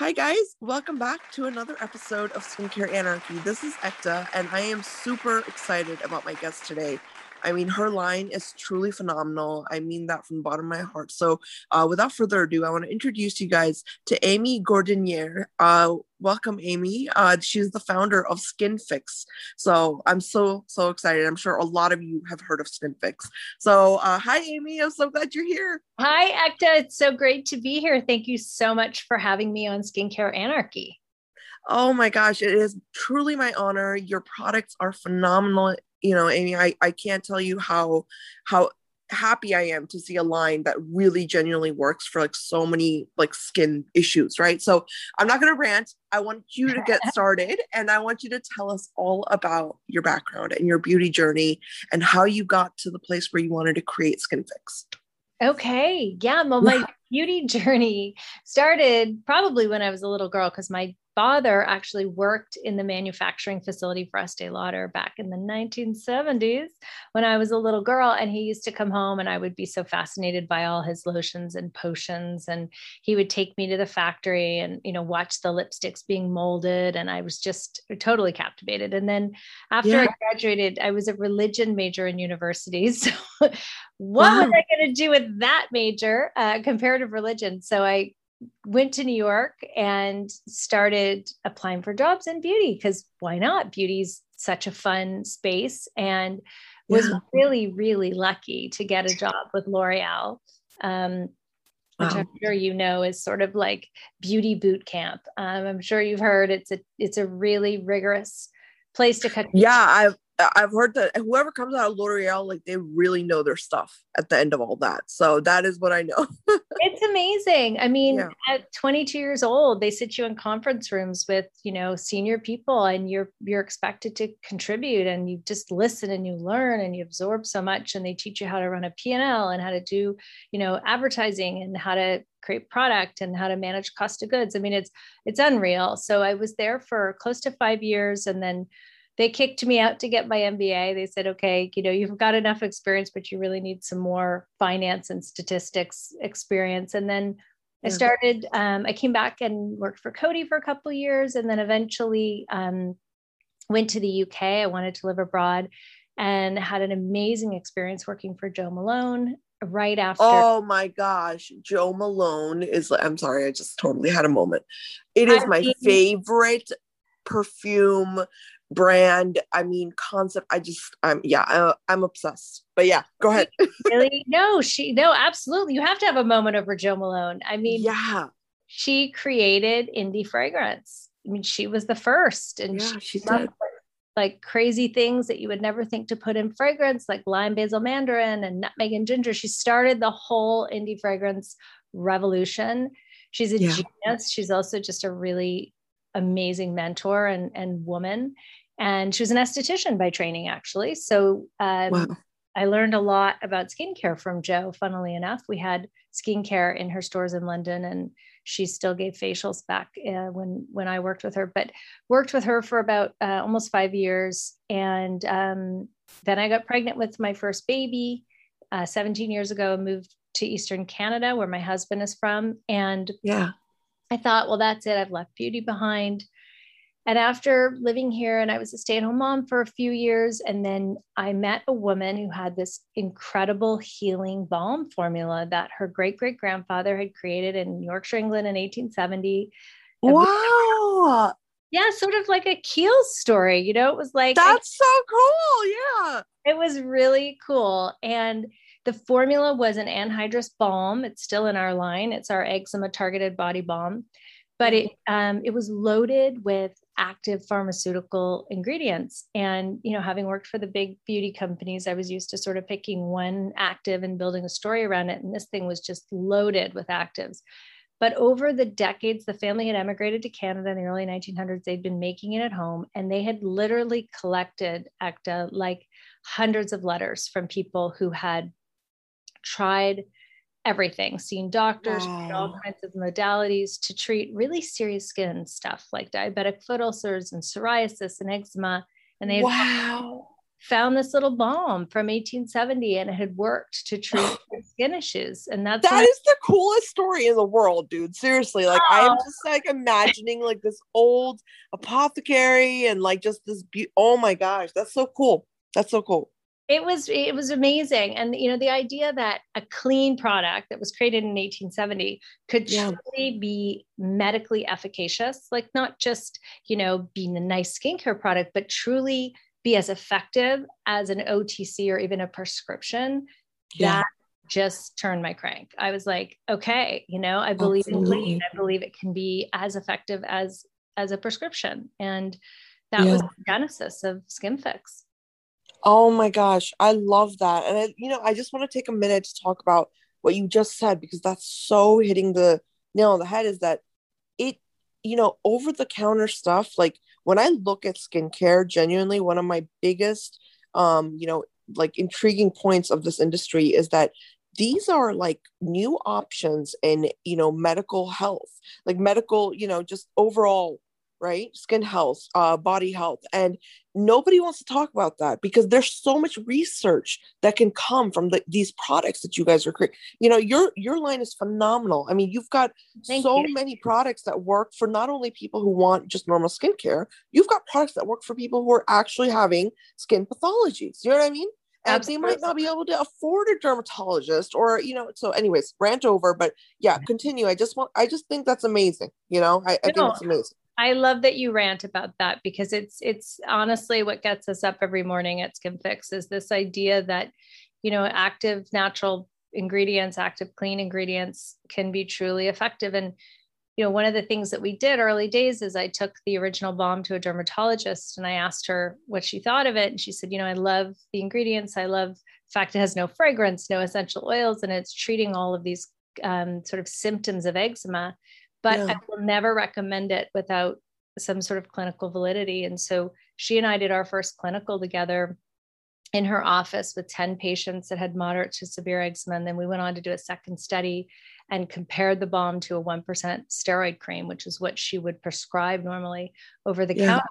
Hi guys, welcome back to another episode of Skincare Anarchy. This is Ekta, and I am super excited about my guest today. I mean, her line is truly phenomenal. I mean that from the bottom of my heart. So without further ado, I want to introduce you guys to Amy Gordinier. Welcome, Amy. She's the founder of SkinFix. So I'm so excited. I'm sure a lot of you have heard of SkinFix. So hi, Amy. I'm so glad you're here. Hi, Ekta. It's so great to be here. Thank you so much for having me on Skincare Anarchy. Oh my gosh, it is truly my honor. Your products are phenomenal. You know, Amy, I can't tell you how happy I am to see a line that really genuinely works for like so many like skin issues, right? So I'm not going to rant. I want you to get started, and I want you to tell us all about your background and your beauty journey and how you got to the place where you wanted to create SkinFix. Okay. Yeah. Well, my beauty journey started probably when I was a little girl, because my father actually worked in the manufacturing facility for Estee Lauder back in the 1970s when I was a little girl. And he used to come home, and I would be so fascinated by all his lotions and potions. And he would take me to the factory and, you know, watch the lipsticks being molded. And I was just totally captivated. And then after I graduated, I was a religion major in university. So what was I going to do with that major, comparative religion? So I went to New York and started applying for jobs in beauty, because why not? Beauty's such a fun space, and was really lucky to get a job with L'Oreal, which I'm sure you know is sort of like beauty boot camp. I'm sure you've heard it's a really rigorous place to cut. Yeah, I've heard that whoever comes out of L'Oreal, like they really know their stuff at the end of all that. So that is what I know. It's amazing. I mean, at 22 years old, they sit you in conference rooms with, you know, senior people, and you're expected to contribute, and you just listen and you learn and you absorb so much. And they teach you how to run a P&L and how to do, you know, advertising and how to create product and how to manage cost of goods. I mean, it's unreal. So I was there for close to 5 years, and then they kicked me out to get my MBA. They said, okay, you know, you've got enough experience, but you really need some more finance and statistics experience. And then I started, I came back and worked for Cody for a couple of years, and then eventually went to the UK. I wanted to live abroad, and had an amazing experience working for Jo Malone right after. Oh my gosh. Jo Malone is, I'm sorry, I just totally had a moment. It is my favorite perfume brand. I mean, concept. I'm obsessed, but yeah, go ahead. Really? No, absolutely. You have to have a moment over Jo Malone. I mean, she created indie fragrance. I mean, she was the first, and she did like crazy things that you would never think to put in fragrance, like lime, basil, mandarin, and nutmeg and ginger. She started the whole indie fragrance revolution. She's a genius. She's also just a really amazing mentor and woman. And she was an esthetician by training, actually. So I learned a lot about skincare from Jo. Funnily enough, we had skincare in her stores in London, and she still gave facials back when I worked with her, but worked with her for about almost 5 years. And then I got pregnant with my first baby 17 years ago, and moved to Eastern Canada, where my husband is from. And I thought, well, that's it. I've left beauty behind. And after living here, and I was a stay-at-home mom for a few years, and then I met a woman who had this incredible healing balm formula that her great-great-grandfather had created in Yorkshire, England in 1870. Wow. Yeah, sort of like a Kiehl's story, you know? It was like— That's so cool, yeah. It was really cool. And the formula was an anhydrous balm. It's still in our line. It's our eczema targeted body balm, but it was loaded with active pharmaceutical ingredients. And, you know, having worked for the big beauty companies, I was used to sort of picking one active and building a story around it. And this thing was just loaded with actives. But over the decades, the family had emigrated to Canada in the early 1900s. They'd been making it at home, and they had literally collected, Ekta, like hundreds of letters from people who had tried everything, seen doctors, all kinds of modalities to treat really serious skin stuff like diabetic foot ulcers and psoriasis and eczema. And they found this little balm from 1870 and it had worked to treat skin issues. And that is the coolest story in the world, dude. Seriously. Like, oh. I'm just like imagining like this old apothecary and like just this oh my gosh, that's so cool. That's so cool. It was amazing. And, you know, the idea that a clean product that was created in 1870 could truly be medically efficacious, like not just, you know, being a nice skincare product, but truly be as effective as an OTC or even a prescription, that just turned my crank. I was like, okay, you know, I believe in clean. I believe it can be as effective as a prescription. And that was the genesis of SkinFix. Oh my gosh. I love that. And I, you know, I just want to take a minute to talk about what you just said, because that's so hitting the nail on the head, is that it, you know, over the counter stuff. Like when I look at skincare, genuinely, one of my biggest, you know, like intriguing points of this industry is that these are like new options in, you know, medical health, like medical, you know, just overall, right? Skin health, body health. And nobody wants to talk about that because there's so much research that can come from these products that you guys are creating. You know, your line is phenomenal. I mean, you've got many products that work for not only people who want just normal skincare, you've got products that work for people who are actually having skin pathologies. You know what I mean? And they might not be able to afford a dermatologist or, you know, so anyways, rant over, but yeah, continue. I just think that's amazing. You know, I think it's amazing. I love that you rant about that because it's honestly what gets us up every morning at SkinFix is this idea that, you know, active natural ingredients, active clean ingredients can be truly effective. And, you know, one of the things that we did early days is I took the original balm to a dermatologist and I asked her what she thought of it. And she said, you know, I love the ingredients. I love the fact it has no fragrance, no essential oils, and it's treating all of these sort of symptoms of eczema. But I will never recommend it without some sort of clinical validity. And so she and I did our first clinical together in her office with 10 patients that had moderate to severe eczema. And then we went on to do a second study and compared the balm to a 1% steroid cream, which is what she would prescribe normally over the counter.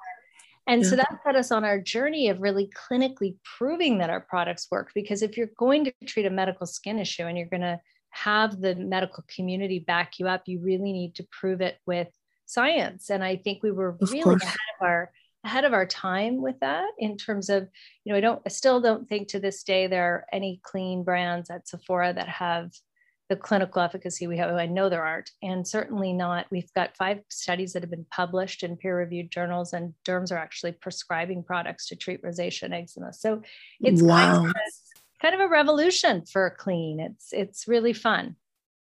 And so that set us on our journey of really clinically proving that our products work, because if you're going to treat a medical skin issue and you're going to have the medical community back you up, you really need to prove it with science. And I think we were really ahead of our time with that in terms of, you know, I still don't think to this day there are any clean brands at Sephora that have the clinical efficacy we have. I know there aren't, and certainly not. We've got 5 studies that have been published in peer-reviewed journals, and derms are actually prescribing products to treat rosacea and eczema. So it's kind of a revolution for clean. It's really fun.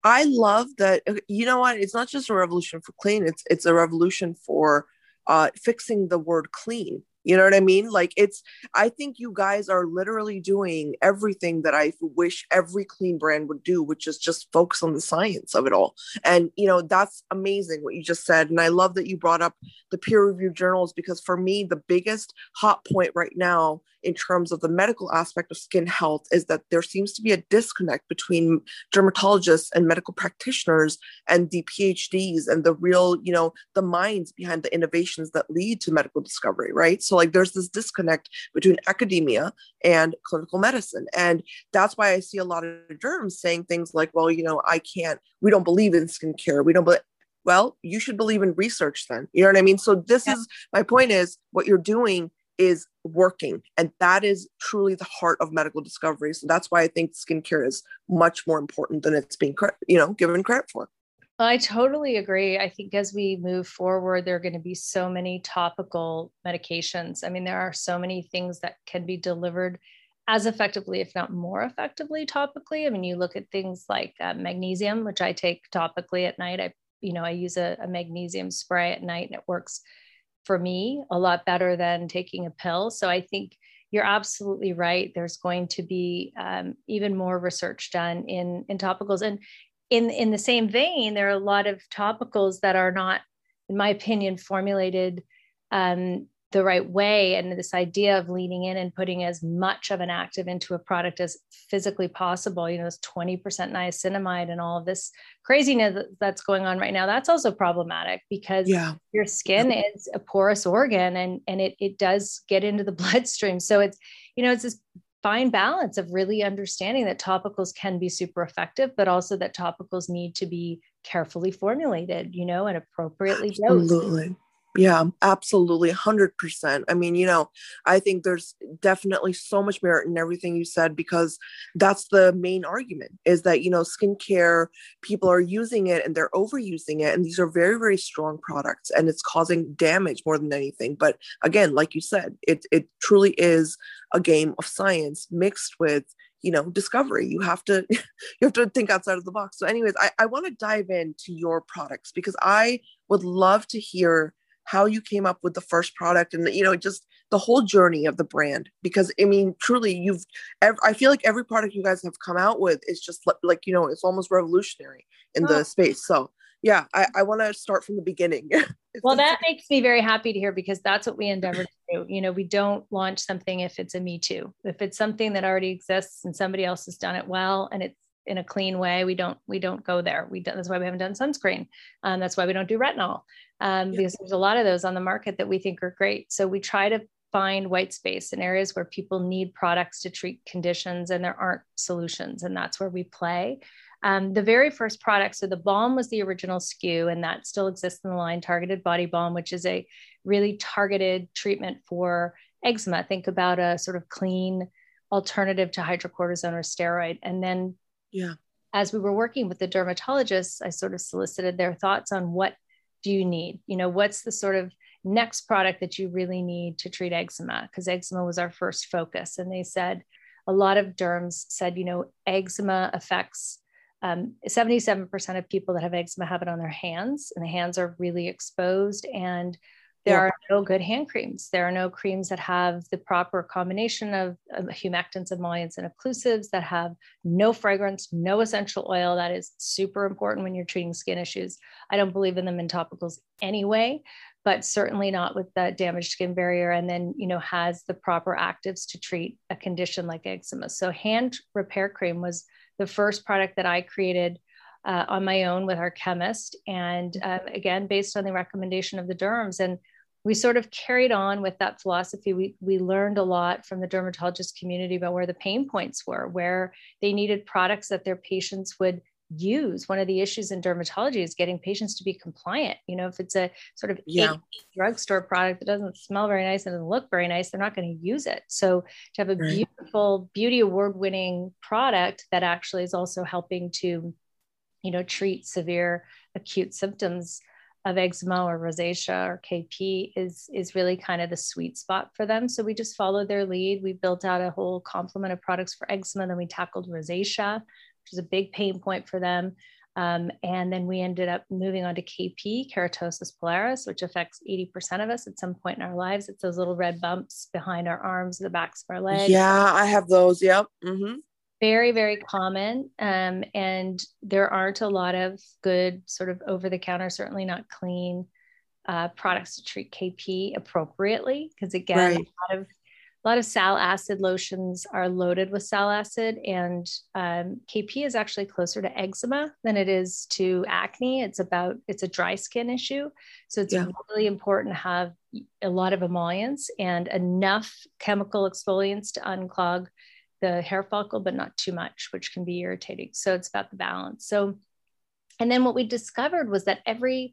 I love that. You know what? It's not just a revolution for clean. It's a revolution for fixing the word clean. You know what I mean? Like I think you guys are literally doing everything that I wish every clean brand would do, which is just focus on the science of it all. And, you know, that's amazing what you just said. And I love that you brought up the peer reviewed journals, because for me, the biggest hot point right now in terms of the medical aspect of skin health is that there seems to be a disconnect between dermatologists and medical practitioners and the PhDs and the real, you know, the minds behind the innovations that lead to medical discovery, right? So like there's this disconnect between academia and clinical medicine. And that's why I see a lot of derms saying things like, well, you know, we don't believe in skincare. Well, you should believe in research then. You know what I mean? So this is, my point is what you're doing is working. And that is truly the heart of medical discovery. So that's why I think skincare is much more important than it's being, you know, given credit for. I totally agree. I think as we move forward, there are going to be so many topical medications. I mean, there are so many things that can be delivered as effectively, if not more effectively, topically. I mean, you look at things like magnesium, which I take topically at night. I use a magnesium spray at night, and it works for me a lot better than taking a pill. So I think you're absolutely right. There's going to be even more research done in topicals. And in the same vein, there are a lot of topicals that are not, in my opinion, formulated the right way. And this idea of leaning in and putting as much of an active into a product as physically possible, you know, it's 20% niacinamide and all of this craziness that's going on right now. That's also problematic because your skin is a porous organ and it does get into the bloodstream. So it's you know, it's this fine balance of really understanding that topicals can be super effective, but also that topicals need to be carefully formulated, you know, and appropriately dosed. Absolutely. Yeah, absolutely. 100%. I mean, you know, I think there's definitely so much merit in everything you said, because that's the main argument is that, you know, skincare, people are using it and they're overusing it. And these are very, very strong products and it's causing damage more than anything. But again, like you said, it truly is a game of science mixed with, you know, discovery. You have to think outside of the box. So anyways, I want to dive into your products because I would love to hear how you came up with the first product and, you know, just the whole journey of the brand, because I mean, truly I feel like every product you guys have come out with is just like, you know, it's almost revolutionary in the space. So yeah, I want to start from the beginning. Well, that makes me very happy to hear, because that's what we endeavor to do. You know, we don't launch something if it's a me too. If it's something that already exists and somebody else has done it well, and it's in a clean way, we don't go there. That's why we haven't done sunscreen. That's why we don't do retinol. Because there's a lot of those on the market that we think are great. So we try to find white space in areas where people need products to treat conditions and there aren't solutions. And that's where we play. The very first product, so the balm was the original SKU, and that still exists in the line, Targeted Body Balm, which is a really targeted treatment for eczema. Think about a sort of clean alternative to hydrocortisone or steroid. And then as we were working with the dermatologists, I sort of solicited their thoughts on what do you need? You know, what's the sort of next product that you really need to treat eczema? Because eczema was our first focus. And they said, a lot of derms said, you know, eczema affects 77% of people that have eczema have it on their hands, and the hands are really exposed, and there are no good hand creams. There are no creams that have the proper combination of humectants, emollients, and occlusives, that have no fragrance, no essential oil. That is super important when you're treating skin issues. I don't believe in them in topicals anyway, but certainly not with the damaged skin barrier. And then, you know, has the proper actives to treat a condition like eczema. So hand repair cream was the first product that I created on my own with our chemist. And again, based on the recommendation of the derms. And we sort of carried on with that philosophy. We learned a lot from the dermatologist community about where the pain points were, where they needed products that their patients would use. One of the issues in dermatology is getting patients to be compliant. You know, if it's a sort of drugstore product that doesn't smell very nice and doesn't look very nice, they're not going to use it. So to have a beautiful beauty award-winning product that actually is also helping to, you know, treat severe acute symptoms of eczema or rosacea or KP is really kind of the sweet spot for them. So we just followed their lead. We built out a whole complement of products for eczema. Then we tackled rosacea, which is a big pain point for them. And then we ended up moving on to KP, keratosis pilaris, which affects 80% of us at some point in our lives. It's those little red bumps behind our arms, the backs of our legs. Yeah, I have those. Yep. Mm-hmm. Very, very common. And there aren't a lot of good sort of over-the-counter, certainly not clean products to treat KP appropriately. Because again, a lot of sal acid lotions are loaded with sal acid, and KP is actually closer to eczema than it is to acne. It's a dry skin issue. So it's really important to have a lot of emollients and enough chemical exfoliants to unclog the hair follicle, but not too much, which can be irritating. So it's about the balance. So, and then what we discovered was that every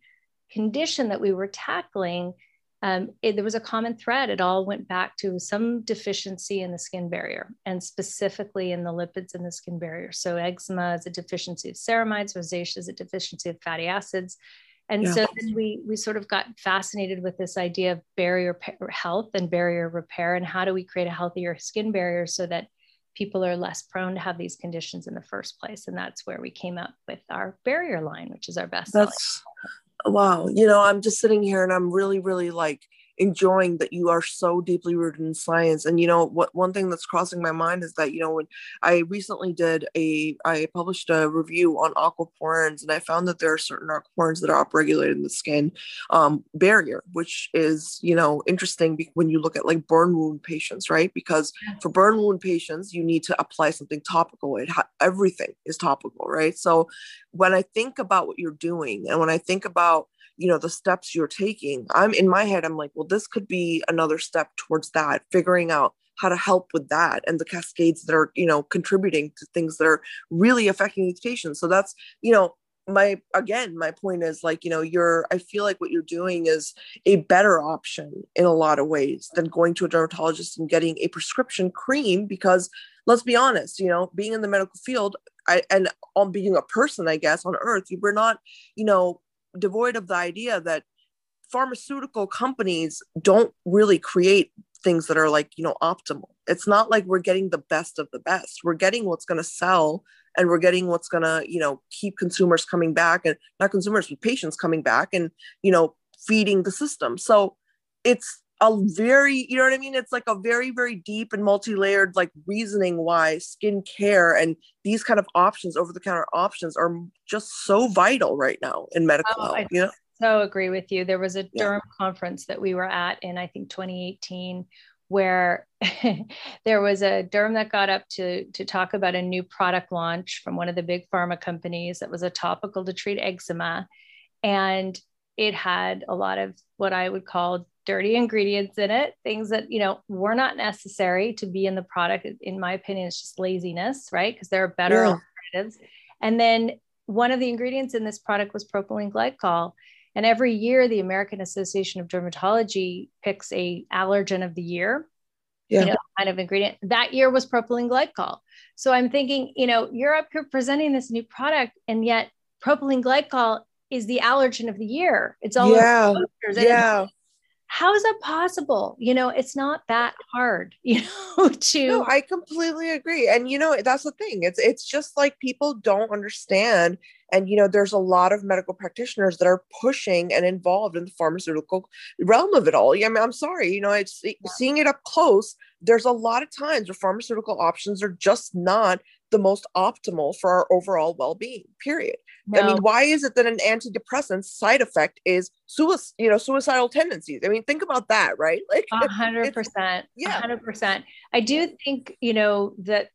condition that we were tackling, there was a common thread. It all went back to some deficiency in the skin barrier, and specifically in the lipids in the skin barrier. So eczema is a deficiency of ceramides, rosacea is a deficiency of fatty acids. And so then we sort of got fascinated with this idea of barrier health and barrier repair, and how do we create a healthier skin barrier so that people are less prone to have these conditions in the first place. And that's where we came up with our barrier line, which is our best selling. Wow. You know, I'm just sitting here and I'm really, really like enjoying that you are so deeply rooted in science. And, you know, what one thing that's crossing my mind is that, you know, when I recently I published a review on aquaporins, and I found that there are certain aquaporins that are upregulated in the skin barrier, which is, you know, interesting when you look at like burn wound patients, right? Because for burn wound patients, you need to apply something topical. Everything is topical, right? So when I think about what you're doing, and when I think about, you know, the steps you're taking, I'm in my head, I'm like, well, this could be another step towards that, figuring out how to help with that and the cascades that are, you know, contributing to things that are really affecting these patients. So that's, you know, my point is like, you know, I feel like what you're doing is a better option in a lot of ways than going to a dermatologist and getting a prescription cream, because let's be honest, you know, being in the medical field and on being a person, I guess, on earth, we're not, you know, devoid of the idea that pharmaceutical companies don't really create things that are like, you know, optimal. It's not like we're getting the best of the best. We're getting what's going to sell, and we're getting what's going to, you know, keep consumers coming back, and not consumers, but patients coming back and, you know, feeding the system. So it's a very, you know what I mean? It's like a very, very deep and multi-layered like reasoning why skincare and these kind of options, over-the-counter options, are just so vital right now in medical health, you know? So agree with you. There was a derm conference that we were at in, I think, 2018, where there was a derm that got up to talk about a new product launch from one of the big pharma companies that was a topical to treat eczema. And it had a lot of what I would call dirty ingredients in it, things that, you know, were not necessary to be in the product. In my opinion, it's just laziness, right? Because there are better alternatives. And then one of the ingredients in this product was propylene glycol. And every year, the American Association of Dermatology picks a allergen of the year, you know, kind of ingredient. That year was propylene glycol. So I'm thinking, you know, you're up here presenting this new product, and yet propylene glycol is the allergen of the year. It's all over the posters. How is that possible? You know, it's not that hard, you know, No, I completely agree. And, you know, that's the thing. It's just like people don't understand. And, you know, there's a lot of medical practitioners that are pushing and involved in the pharmaceutical realm of it all. I mean, I'm sorry, you know, it's seeing it up close. There's a lot of times where pharmaceutical options are just not the most optimal for our overall well-being, period. No. I mean, why is it that an antidepressant's side effect is suicidal tendencies? I mean, think about that, right? Like 100%, 100%. I do think, you know, that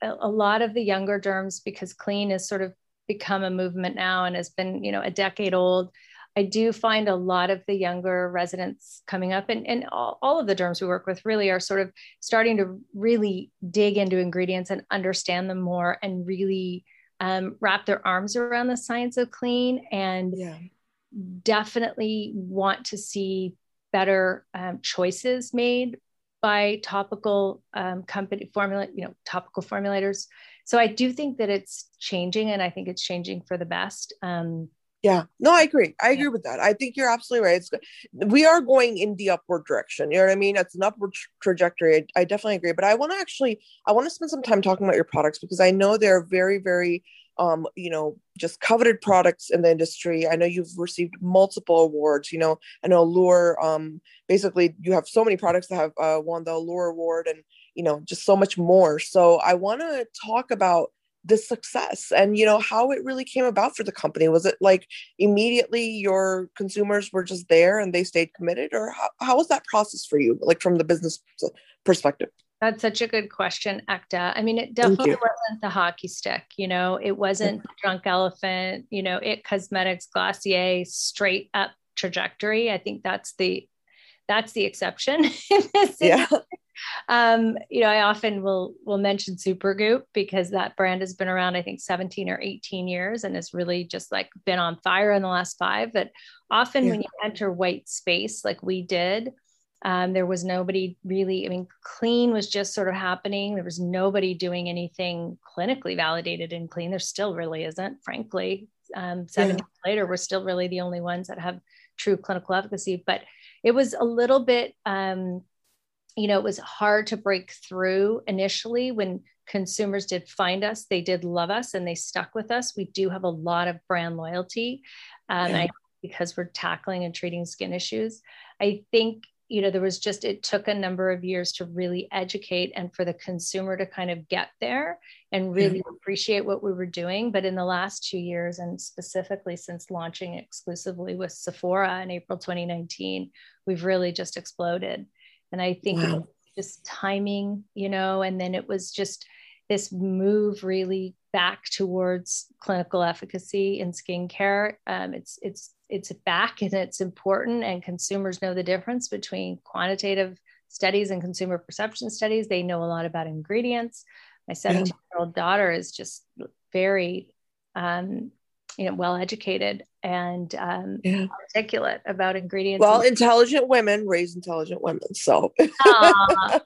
a lot of the younger derms, because clean has sort of become a movement now and has been, you know, a decade old. I do find a lot of the younger residents coming up and all of the derms we work with really are sort of starting to really dig into ingredients and understand them more and really wrap their arms around the science of clean and definitely want to see better choices made by topical topical formulators. So I do think that it's changing, and I think it's changing for the best. Yeah, no, I agree. I agree with that. I think you're absolutely right. It's good. We are going in the upward direction. You know what I mean? It's an upward trajectory. I definitely agree. But I want to spend some time talking about your products, because I know they're very, very, you know, just coveted products in the industry. I know you've received multiple awards. You know, I know Allure, basically you have so many products that have won the Allure Award, and, you know, just so much more. So I want to talk about the success and, you know, how it really came about for the company. Was it like immediately your consumers were just there and they stayed committed, or how was that process for you? Like from the business perspective? That's such a good question, Ekta. I mean, it definitely wasn't the hockey stick, you know, it wasn't the Drunk Elephant, you know, It Cosmetics, Glossier, straight up trajectory. I think that's the exception. You know, I often will mention Supergoop, because that brand has been around, I think, 17 or 18 years, and has really just like been on fire in the last 5. But often when you enter white space, like we did, there was nobody really, I mean, clean was just sort of happening. There was nobody doing anything clinically validated in clean. There still really isn't, frankly. 7 years later, we're still really the only ones that have true clinical efficacy. But it was a little bit, you know, it was hard to break through initially. When consumers did find us, they did love us and they stuck with us. We do have a lot of brand loyalty because we're tackling and treating skin issues. I think, you know, it took a number of years to really educate and for the consumer to kind of get there and really appreciate what we were doing. But in the last 2 years, and specifically since launching exclusively with Sephora in April 2019, we've really just exploded. And I think it was just timing, you know, and then it was just this move really back towards clinical efficacy in skincare. It's back and it's important, and consumers know the difference between quantitative studies and consumer perception studies. They know a lot about ingredients. My 17-year-old daughter is just very, well-educated and articulate about ingredients. Well, intelligent women raise intelligent women. So, well,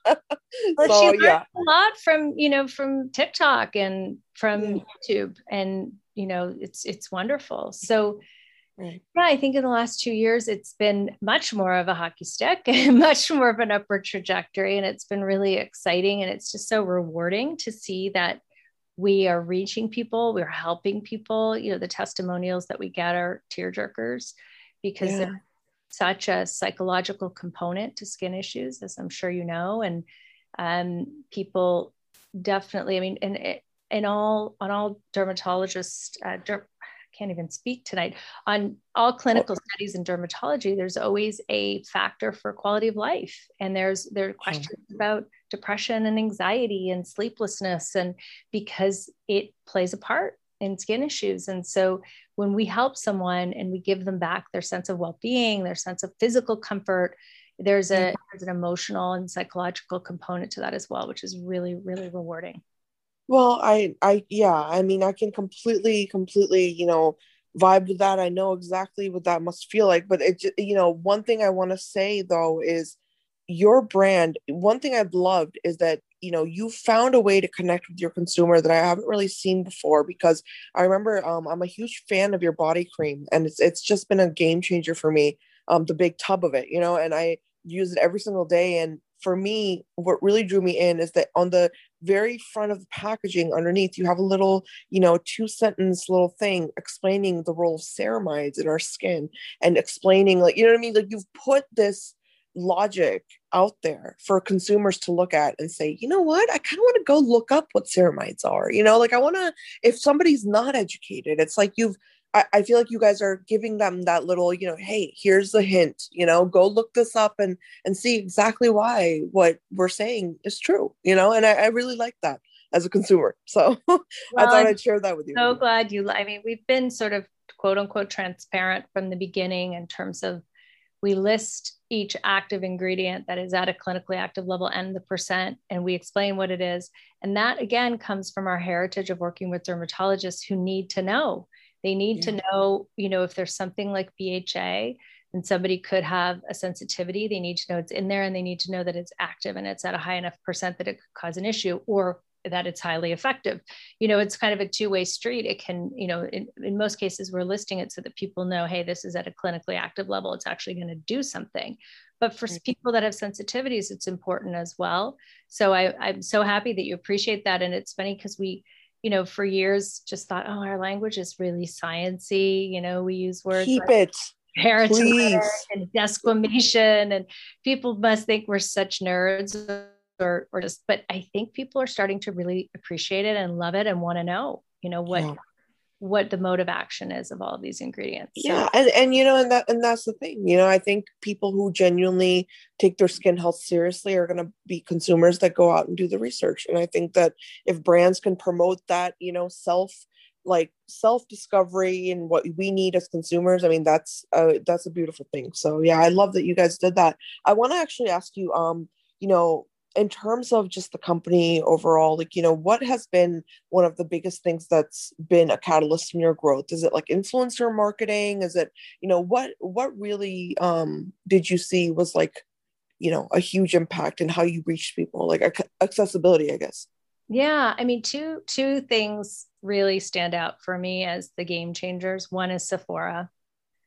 she learned a lot from TikTok and from YouTube, and, it's wonderful. So, I think in the last 2 years, it's been much more of a hockey stick and much more of an upward trajectory. And it's been really exciting. And it's just so rewarding to see that we are reaching people, we're helping people. The testimonials that we get are tear jerkers, because there's such a psychological component to skin issues, as I'm sure you know. And people definitely, on all dermatologists, can't even speak tonight, on all clinical studies in dermatology, there's always a factor for quality of life. And there are questions about depression and anxiety and sleeplessness, and because it plays a part in skin issues. And so when we help someone and we give them back their sense of well-being, their sense of physical comfort, there's an emotional and psychological component to that as well, which is really, really rewarding. Well, I can completely, vibe with that. I know exactly what that must feel like. But one thing I want to say though is your brand. One thing I've loved is that, you found a way to connect with your consumer that I haven't really seen before, because I remember, I'm a huge fan of your body cream, and it's just been a game changer for me. The big tub of it, and I use it every single day. And for me, what really drew me in is that on the very front of the packaging underneath, you have a little, 2-sentence little thing explaining the role of ceramides in our skin, and explaining, you've put this logic out there for consumers to look at and say, you know what, I kind of want to go look up what ceramides are, if somebody's not educated, it's like I feel like you guys are giving them that little, hey, here's the hint, go look this up and see exactly why what we're saying is true, and I really like that as a consumer. So I thought I'd share that with you. So glad we've been sort of quote unquote transparent from the beginning, in terms of, we list each active ingredient that is at a clinically active level and the percent, and we explain what it is. And that again comes from our heritage of working with dermatologists who need to know. They need to know, if there's something like BHA and somebody could have a sensitivity, they need to know it's in there, and they need to know that it's active and it's at a high enough percent that it could cause an issue, or that it's highly effective. It's kind of a two-way street. It can, in most cases we're listing it so that people know, hey, this is at a clinically active level. It's actually going to do something. But for people that have sensitivities, it's important as well. So I'm so happy that you appreciate that. And it's funny because we, for years just thought, oh, our language is really sciencey. We use words paratoric and desquamation, and people must think we're such nerds or just, but I think people are starting to really appreciate it and love it and want to know, what the mode of action is of all of these ingredients. Yeah. And that's the thing, I think people who genuinely take their skin health seriously are going to be consumers that go out and do the research. And I think that if brands can promote that, self-discovery and what we need as consumers, that's a beautiful thing. So yeah, I love that you guys did that. I want to actually ask you, in terms of just the company overall, what has been one of the biggest things that's been a catalyst in your growth? Is it like influencer marketing? Is it, what really did you see was a huge impact in how you reach people, accessibility, I guess? Yeah. Two things really stand out for me as the game changers. One is Sephora.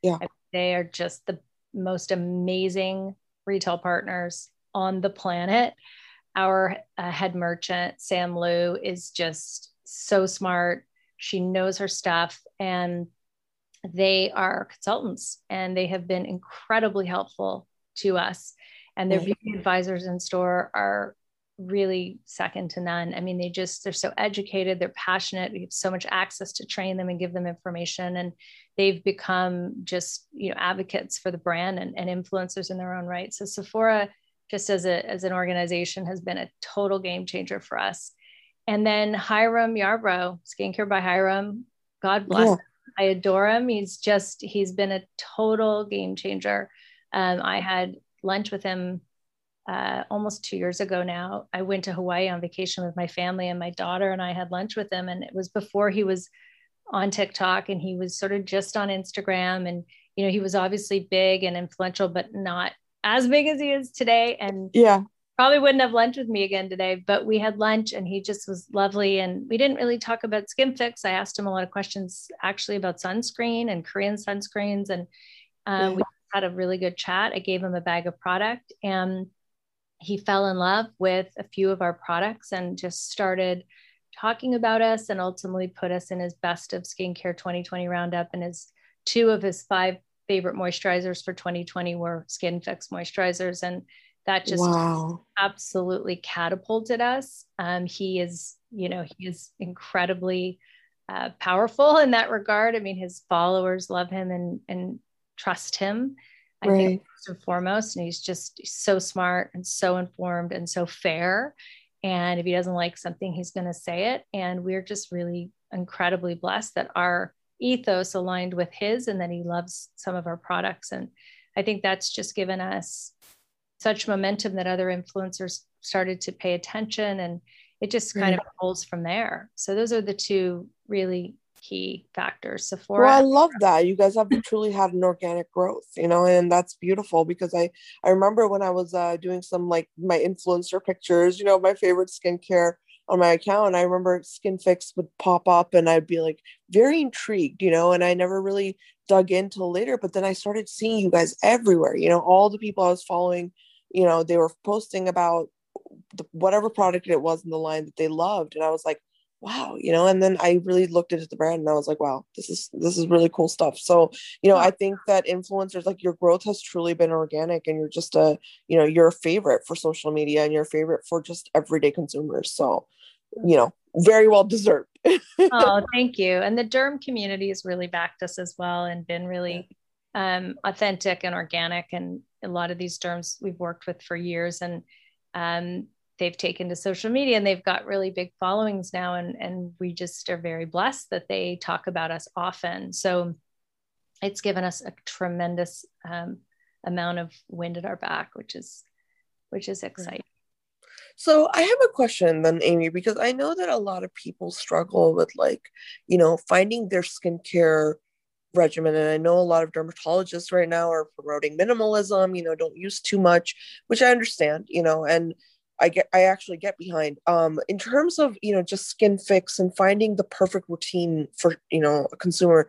Yeah. They are just the most amazing retail partners on the planet. Our head merchant, Sam Liu, is just so smart. She knows her stuff, and they are consultants, and they have been incredibly helpful to us. And their beauty advisors in store are really second to none. They're so educated, they're passionate. We have so much access to train them and give them information. And they've become just, advocates for the brand and influencers in their own right. So Sephora, just as an organization, has been a total game changer for us. And then Hiram Yarbrough, Skincare by Hiram, God bless him. I adore him. He's been a total game changer. I had lunch with him almost 2 years ago now. I went to Hawaii on vacation with my family, and my daughter and I had lunch with him. And it was before he was on TikTok, and he was sort of just on Instagram. And, you know, he was obviously big and influential, but not as big as he is today. And yeah, probably wouldn't have lunch with me again today, but we had lunch and he just was lovely. And we didn't really talk about SkinFix. I asked him a lot of questions actually about sunscreen and Korean sunscreens. And we had a really good chat. I gave him a bag of product and he fell in love with a few of our products and just started talking about us, and ultimately put us in his best of skincare 2020 roundup. And his 2 of his 5 favorite moisturizers for 2020 were SkinFix moisturizers. And that just absolutely catapulted us. He is, you know, he is incredibly powerful in that regard. I mean, his followers love him and trust him. I think first and foremost, and he's just so smart and so informed and so fair. And if he doesn't like something, he's going to say it. And we're just really incredibly blessed that our ethos aligned with his, and that he loves some of our products. And I think that's just given us such momentum that other influencers started to pay attention, and it just kind of rolls from there. So those are the two really key factors. Sephora. Well, I love that. You guys have truly had an organic growth, you know, and that's beautiful, because I remember when I was doing some, like, my influencer pictures, you know, my favorite skincare on my account, I remember SkinFix would pop up and I'd be like very intrigued, you know, and I never really dug in till later, but then I started seeing you guys everywhere, you know, all the people I was following, you know, they were posting about whatever product it was in the line that they loved. And I was like, wow, you know, and then I really looked into the brand and I was like, wow, this is really cool stuff. So, you know, I think that influencers, like, your growth has truly been organic, and you're just a, you know, you're a favorite for social media, and you're a favorite for just everyday consumers. So, you know, very well deserved. Oh, thank you. And the derm community has really backed us as well, and been really authentic and organic. And a lot of these derms we've worked with for years, and they've taken to social media, and they've got really big followings now. And we just are very blessed that they talk about us often. So it's given us a tremendous amount of wind at our back, which is exciting. So I have a question then, Amy, because I know that a lot of people struggle with, like, you know, finding their skincare regimen. And I know a lot of dermatologists right now are promoting minimalism, you know, don't use too much, which I understand, you know, and I actually get behind, in terms of, you know, just SkinFix and finding the perfect routine for, you know, a consumer.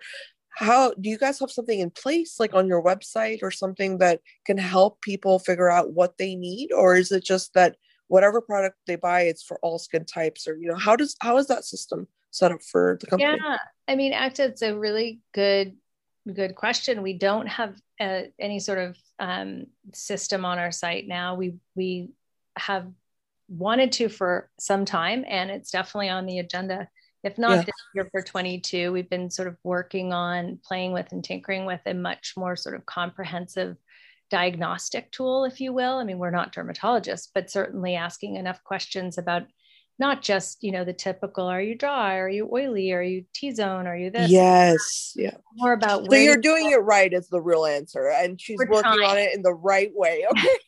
How do you guys have something in place, like on your website or something that can help people figure out what they need? Or is it just that whatever product they buy, it's for all skin types? Or, you know, how is that system set up for the company? Yeah. I mean, Ekta, it's a really good question. We don't have any sort of system on our site now. We have wanted to for some time, and it's definitely on the agenda. If not this year, for 2022, we've been sort of working on playing with and tinkering with a much more sort of comprehensive diagnostic tool, if you will. I mean, we're not dermatologists, but certainly asking enough questions about not just, you know, the typical, are you dry? Are you oily? Are you T-zone? Are you this? Yes. Yeah. More about so you're doing it right is the real answer. And she's working on it in the right way.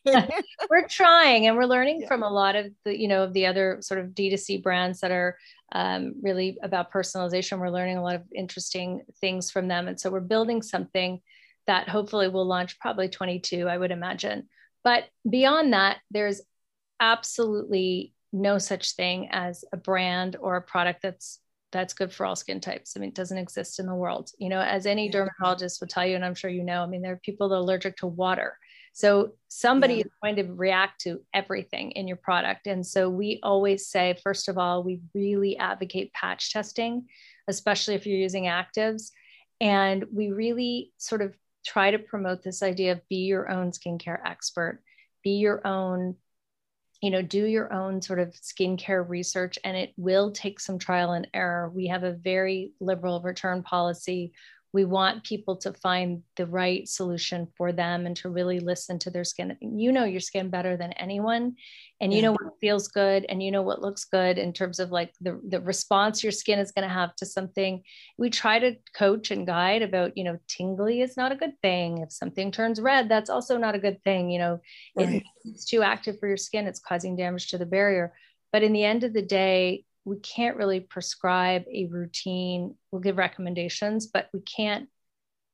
Okay. We're trying, and we're learning from a lot of the, you know, of the other sort of D2C brands that are really about personalization. We're learning a lot of interesting things from them. And so we're building something that hopefully will launch probably 2022, I would imagine. But beyond that, there's absolutely no such thing as a brand or a product that's good for all skin types. I mean, it doesn't exist in the world, you know, as any dermatologist would tell you, and I'm sure you know. I mean, there are people that are allergic to water. So somebody is going to react to everything in your product. And so we always say, first of all, we really advocate patch testing, especially if you're using actives. And we really sort of try to promote this idea of be your own skincare expert, be your own, you know, do your own sort of skincare research, and it will take some trial and error. We have a very liberal return policy. We want people to find the right solution for them and to really listen to their skin. You know your skin better than anyone, and you know what feels good, and you know what looks good in terms of like the response your skin is going to have to something. We try to coach and guide about, you know, tingly is not a good thing. If something turns red, that's also not a good thing. You know, it's too active for your skin. It's causing damage to the barrier. But in the end of the day, we can't really prescribe a routine. We'll give recommendations, but we can't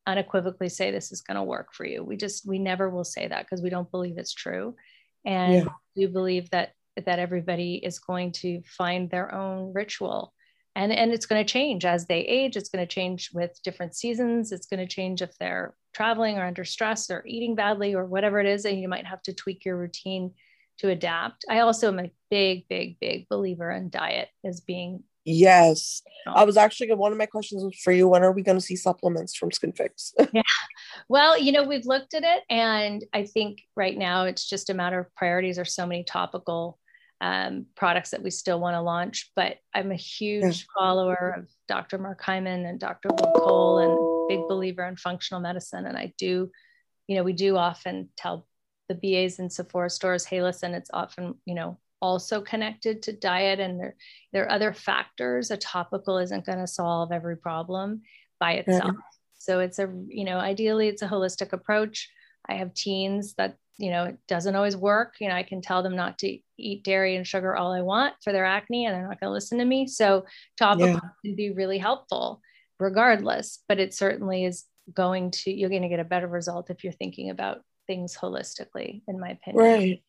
unequivocally say this is going to work for you. We never will say that because we don't believe it's true. And we believe that everybody is going to find their own ritual, and it's going to change as they age. It's going to change with different seasons. It's going to change if they're traveling or under stress or eating badly or whatever it is. And you might have to tweak your routine to adapt. I also am a big, big, big believer in diet as being. Yes. I was actually, one of my questions was for you. When are we going to see supplements from SkinFix? Yeah. Well, you know, we've looked at it, and I think right now it's just a matter of priorities. There's so many topical products that we still want to launch, but I'm a huge follower of Dr. Mark Hyman and Dr. Will Cole, and big believer in functional medicine. And I do, you know, we do often tell the BAs in Sephora stores, hey, listen, it's often, you know, also connected to diet, and there are other factors. A topical isn't going to solve every problem by itself. So it's ideally it's a holistic approach. I have teens that, you know, it doesn't always work. You know, I can tell them not to eat dairy and sugar all I want for their acne, and they're not going to listen to me. So topical can be really helpful regardless, but it certainly is you're going to get a better result if you're thinking about things holistically, in my opinion. Right.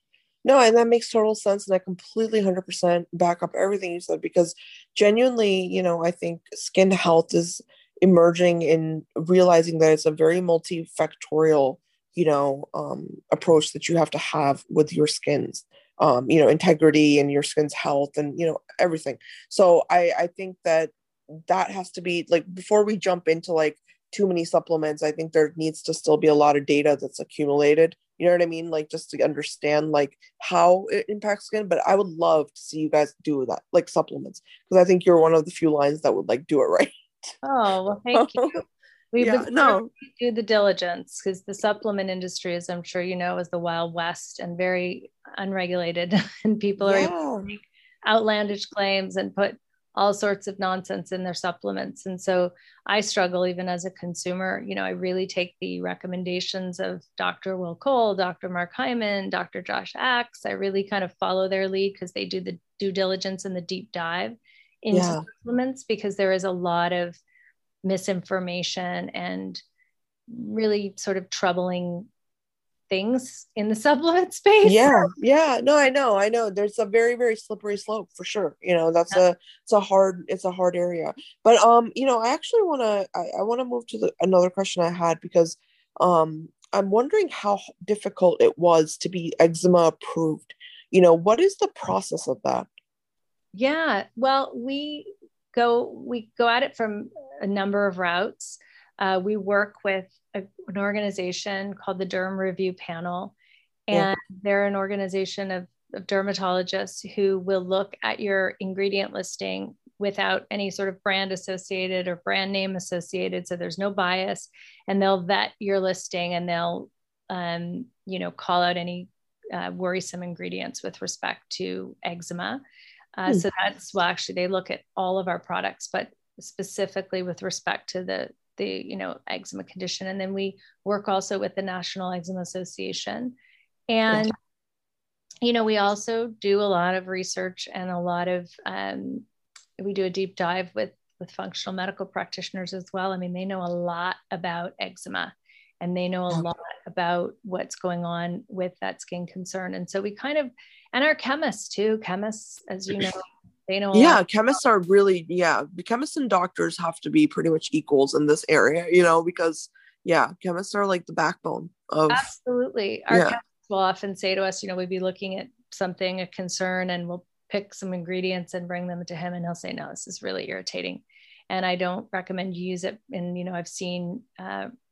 No, and that makes total sense. And I completely 100% back up everything you said, because genuinely, you know, I think skin health is emerging in realizing that it's a very multifactorial, you know, approach that you have to have with your skin's, you know, integrity and your skin's health and, you know, everything. So I think that has to be like, before we jump into like too many supplements, I think there needs to still be a lot of data that's accumulated. You know what I mean? Like, just to understand like how it impacts skin. But I would love to see you guys do that, like supplements, because I think you're one of the few lines that would like do it right. Oh, well, thank you. We would do the diligence, because the supplement industry, as I'm sure you know, is the Wild West and very unregulated, and people are able to make outlandish claims and put all sorts of nonsense in their supplements. And so I struggle even as a consumer. You know, I really take the recommendations of Dr. Will Cole, Dr. Mark Hyman, Dr. Josh Axe. I really kind of follow their lead because they do the due diligence and the deep dive into supplements, because there is a lot of misinformation and really sort of troubling things in the supplement space. No, I know there's a very, very slippery slope for sure. You know, that's it's a hard area, but you know, I actually want to, I want to move to another question I had, because I'm wondering how difficult it was to be eczema approved. You know, what is the process of that? Yeah, well, we go at it from a number of routes. We work with an organization called the Derm Review Panel, and they're an organization of dermatologists who will look at your ingredient listing without any sort of brand associated or brand name associated. So there's no bias, and they'll vet your listing, and they'll, you know, call out any worrisome ingredients with respect to eczema. So that's, well, actually they look at all of our products, but specifically with respect to the you know, eczema condition. And then we work also with the National Eczema Association. And, you know, we also do a lot of research and a lot of, we do a deep dive with functional medical practitioners as well. I mean, they know a lot about eczema, and they know a lot about what's going on with that skin concern. And so we kind of, and our chemists too, as you know, they know. Yeah. Chemists are really, chemists and doctors have to be pretty much equals in this area, you know, because chemists are like the backbone of. Absolutely. Our chemists will often say to us, you know, we'd be looking at something, a concern, and we'll pick some ingredients and bring them to him, and he'll say, no, this is really irritating, and I don't recommend you use it. And, you know, I've seen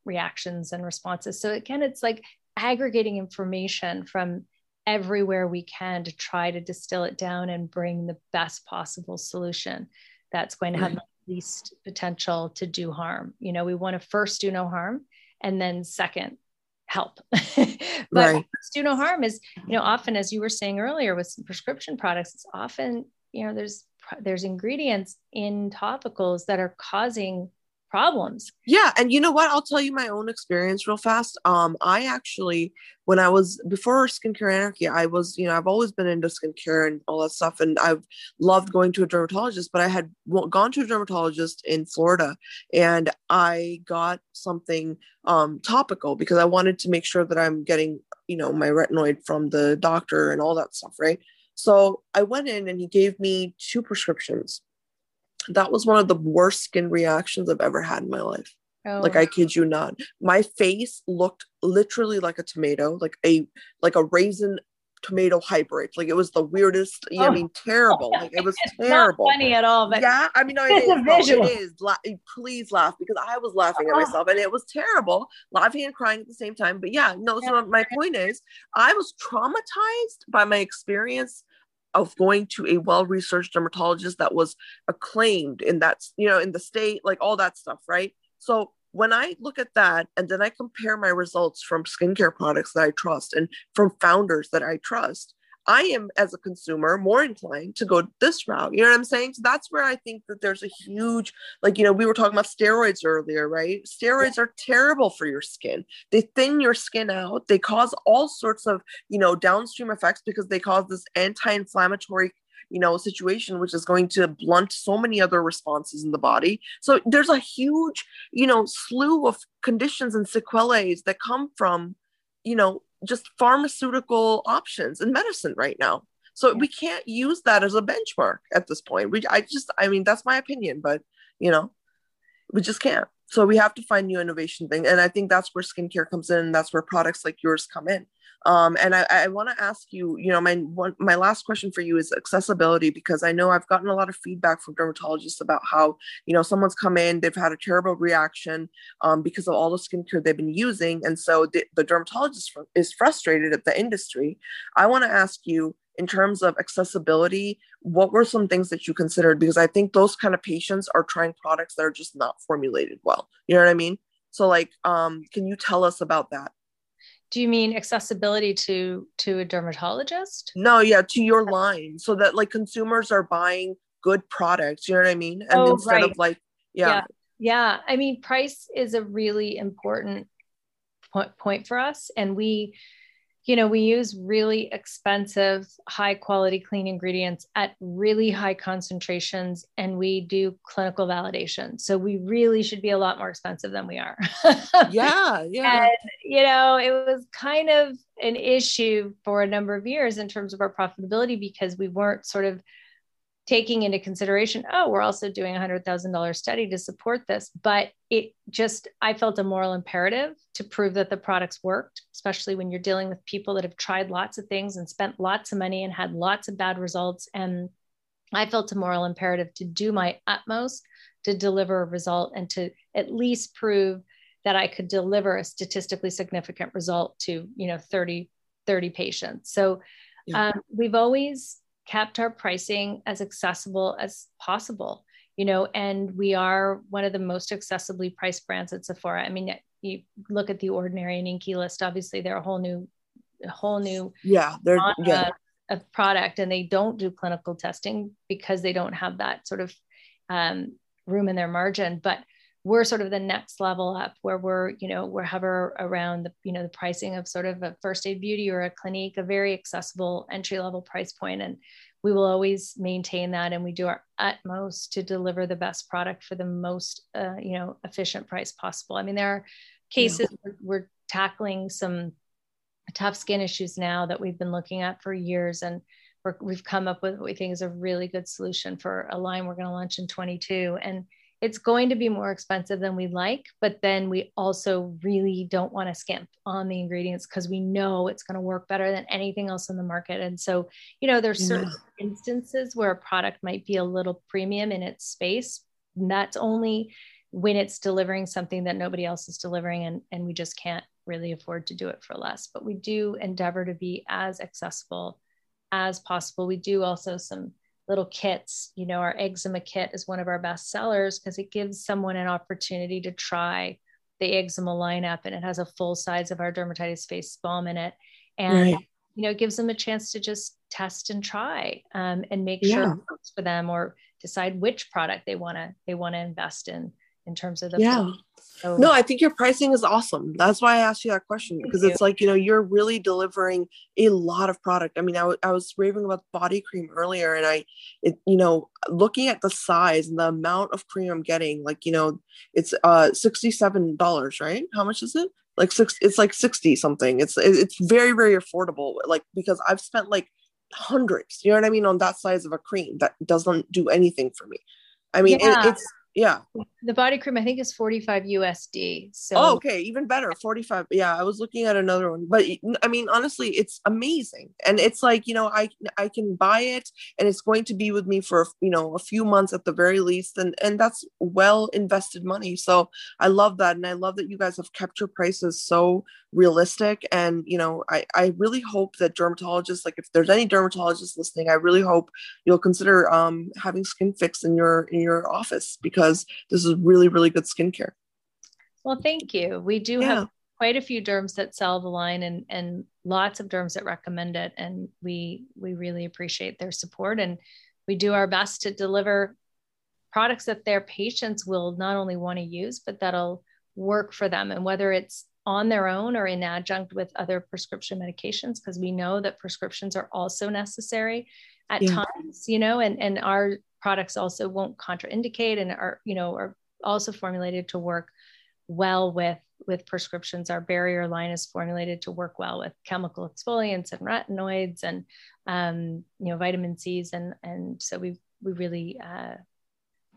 reactions and responses. So again, it's like aggregating information from everywhere we can to try to distill it down and bring the best possible solution that's going to have least potential to do harm. You know, we want to first do no harm and then second help. But right. First do no harm is, you know, often, as you were saying earlier with some prescription products, it's often, you know, there's ingredients in topicals that are causing problems. Yeah. And you know what? I'll tell you my own experience real fast. I actually, when I was before Skincare Anarchy, I was, you know, I've always been into skincare and all that stuff. And I've loved going to a dermatologist, but I had gone to a dermatologist in Florida and I got something topical because I wanted to make sure that I'm getting, you know, my retinoid from the doctor and all that stuff. Right. So I went in and he gave me 2 prescriptions. That was one of the worst skin reactions I've ever had in my life. Oh. Like, I kid you not. My face looked literally like a tomato, like a raisin tomato hybrid. Like, it was the weirdest, I mean, terrible. Like, it was terrible. Not funny at all, but yeah, I mean, it is. Please laugh, because I was laughing at myself and it was terrible, laughing and crying at the same time. But yeah, no, so my point is, I was traumatized by my experience of going to a well-researched dermatologist that was acclaimed in that, you know, in the state, like all that stuff. Right. So when I look at that and then I compare my results from skincare products that I trust and from founders that I trust, I am, as a consumer, more inclined to go this route. You know what I'm saying? So that's where I think that there's a huge, like, you know, we were talking about steroids earlier, right? Steroids are terrible for your skin. They thin your skin out. They cause all sorts of, you know, downstream effects because they cause this anti-inflammatory, you know, situation, which is going to blunt so many other responses in the body. So there's a huge, you know, slew of conditions and sequelae that come from, you know, just pharmaceutical options in medicine right now. So we can't use that as a benchmark at this point. I mean, that's my opinion, but you know, we just can't. So we have to find new innovation thing. And I think that's where skincare comes in. And that's where products like yours come in. And I want to ask you, you know, my last question for you is accessibility, because I know I've gotten a lot of feedback from dermatologists about how, you know, someone's come in, they've had a terrible reaction because of all the skincare they've been using. And so the dermatologist is frustrated at the industry. I want to ask you, in terms of accessibility, what were some things that you considered? Because I think those kind of patients are trying products that are just not formulated well. You know what I mean? So like, can you tell us about that? Do you mean accessibility to a dermatologist? No, yeah, to your line, so that like consumers are buying good products. You know what I mean? And instead of like, yeah. I mean, price is a really important point for us, and we, you know, we use really expensive, high quality, clean ingredients at really high concentrations, and we do clinical validation. So we really should be a lot more expensive than we are. Yeah. And, you know, it was kind of an issue for a number of years in terms of our profitability, because we weren't sort of taking into consideration, oh, we're also doing $100,000 study to support this. But it just, I felt a moral imperative to prove that the products worked, especially when you're dealing with people that have tried lots of things and spent lots of money and had lots of bad results. And I felt a moral imperative to do my utmost to deliver a result and to at least prove that I could deliver a statistically significant result to, you know, 30 patients. So we've always kept our pricing as accessible as possible, you know, and we are one of the most accessibly priced brands at Sephora. I mean, you look at The Ordinary and Inkey List, obviously they're a whole new of product, and they don't do clinical testing because they don't have that sort of room in their margin. But we're sort of the next level up, where we're hover around the, you know, the pricing of sort of a First Aid Beauty or a Clinique, a very accessible entry-level price point. And we will always maintain that. And we do our utmost to deliver the best product for the most, efficient price possible. I mean, there are cases we're tackling some tough skin issues now that we've been looking at for years. And we've come up with what we think is a really good solution for a line we're going to launch in 2022. And it's going to be more expensive than we like, but then we also really don't want to skimp on the ingredients because we know it's going to work better than anything else on the market. And so, you know, there's certain instances where a product might be a little premium in its space. And that's only when it's delivering something that nobody else is delivering, and we just can't really afford to do it for less. But we do endeavor to be as accessible as possible. We do also some little kits. You know, our eczema kit is one of our best sellers because it gives someone an opportunity to try the eczema lineup, and it has a full size of our dermatitis face balm in it. And, you know, it gives them a chance to just test and try and make sure it works for them, or decide which product they want to invest in terms of the product. So, no, I think your pricing is awesome. That's why I asked you that question, because it's like, you know, you're really delivering a lot of product. I mean, I was raving about body cream earlier, and you know, looking at the size and the amount of cream I'm getting, like, you know, it's $67, right? How much is it? Like it's like 60 something. It's very, very affordable. Like, because I've spent like hundreds, you know what I mean, on that size of a cream that doesn't do anything for me. I mean, it's, the body cream, I think, is $45. So okay, even better, 45. Yeah, I was looking at another one, but I mean, honestly, it's amazing, and it's like, you know, I can buy it, and it's going to be with me for, you know, a few months at the very least, and that's well invested money. So I love that, and I love that you guys have kept your prices so realistic, and you know, I really hope that dermatologists, like, if there's any dermatologists listening, I really hope you'll consider having SkinFix in your office, because this is really, really good skincare. Well, thank you. We do have quite a few derms that sell the line, and lots of derms that recommend it. And we really appreciate their support, and we do our best to deliver products that their patients will not only want to use, but that'll work for them. And whether it's on their own or in adjunct with other prescription medications, because we know that prescriptions are also necessary at times, you know, and our products also won't contraindicate, and are, you know, are also formulated to work well with prescriptions. Our barrier line is formulated to work well with chemical exfoliants and retinoids and, you know, vitamin C's. And so we really,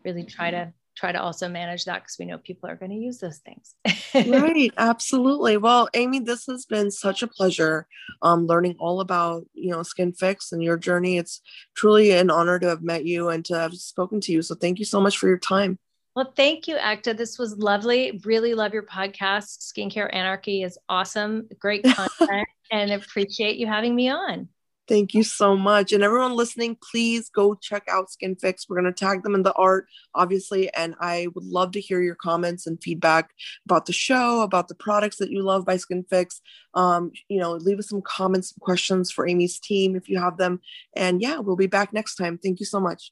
really try to also manage that, because we know people are going to use those things. Right. Absolutely. Well, Amy, this has been such a pleasure learning all about, you know, SkinFix and your journey. It's truly an honor to have met you and to have spoken to you. So thank you so much for your time. Well, thank you, Ekta. This was lovely. Really love your podcast. Skincare Anarchy is awesome. Great content, and appreciate you having me on. Thank you so much. And everyone listening, please go check out SkinFix. We're going to tag them in the art, obviously. And I would love to hear your comments and feedback about the show, about the products that you love by SkinFix. You know, leave us some comments, questions for Amy's team if you have them. And yeah, we'll be back next time. Thank you so much.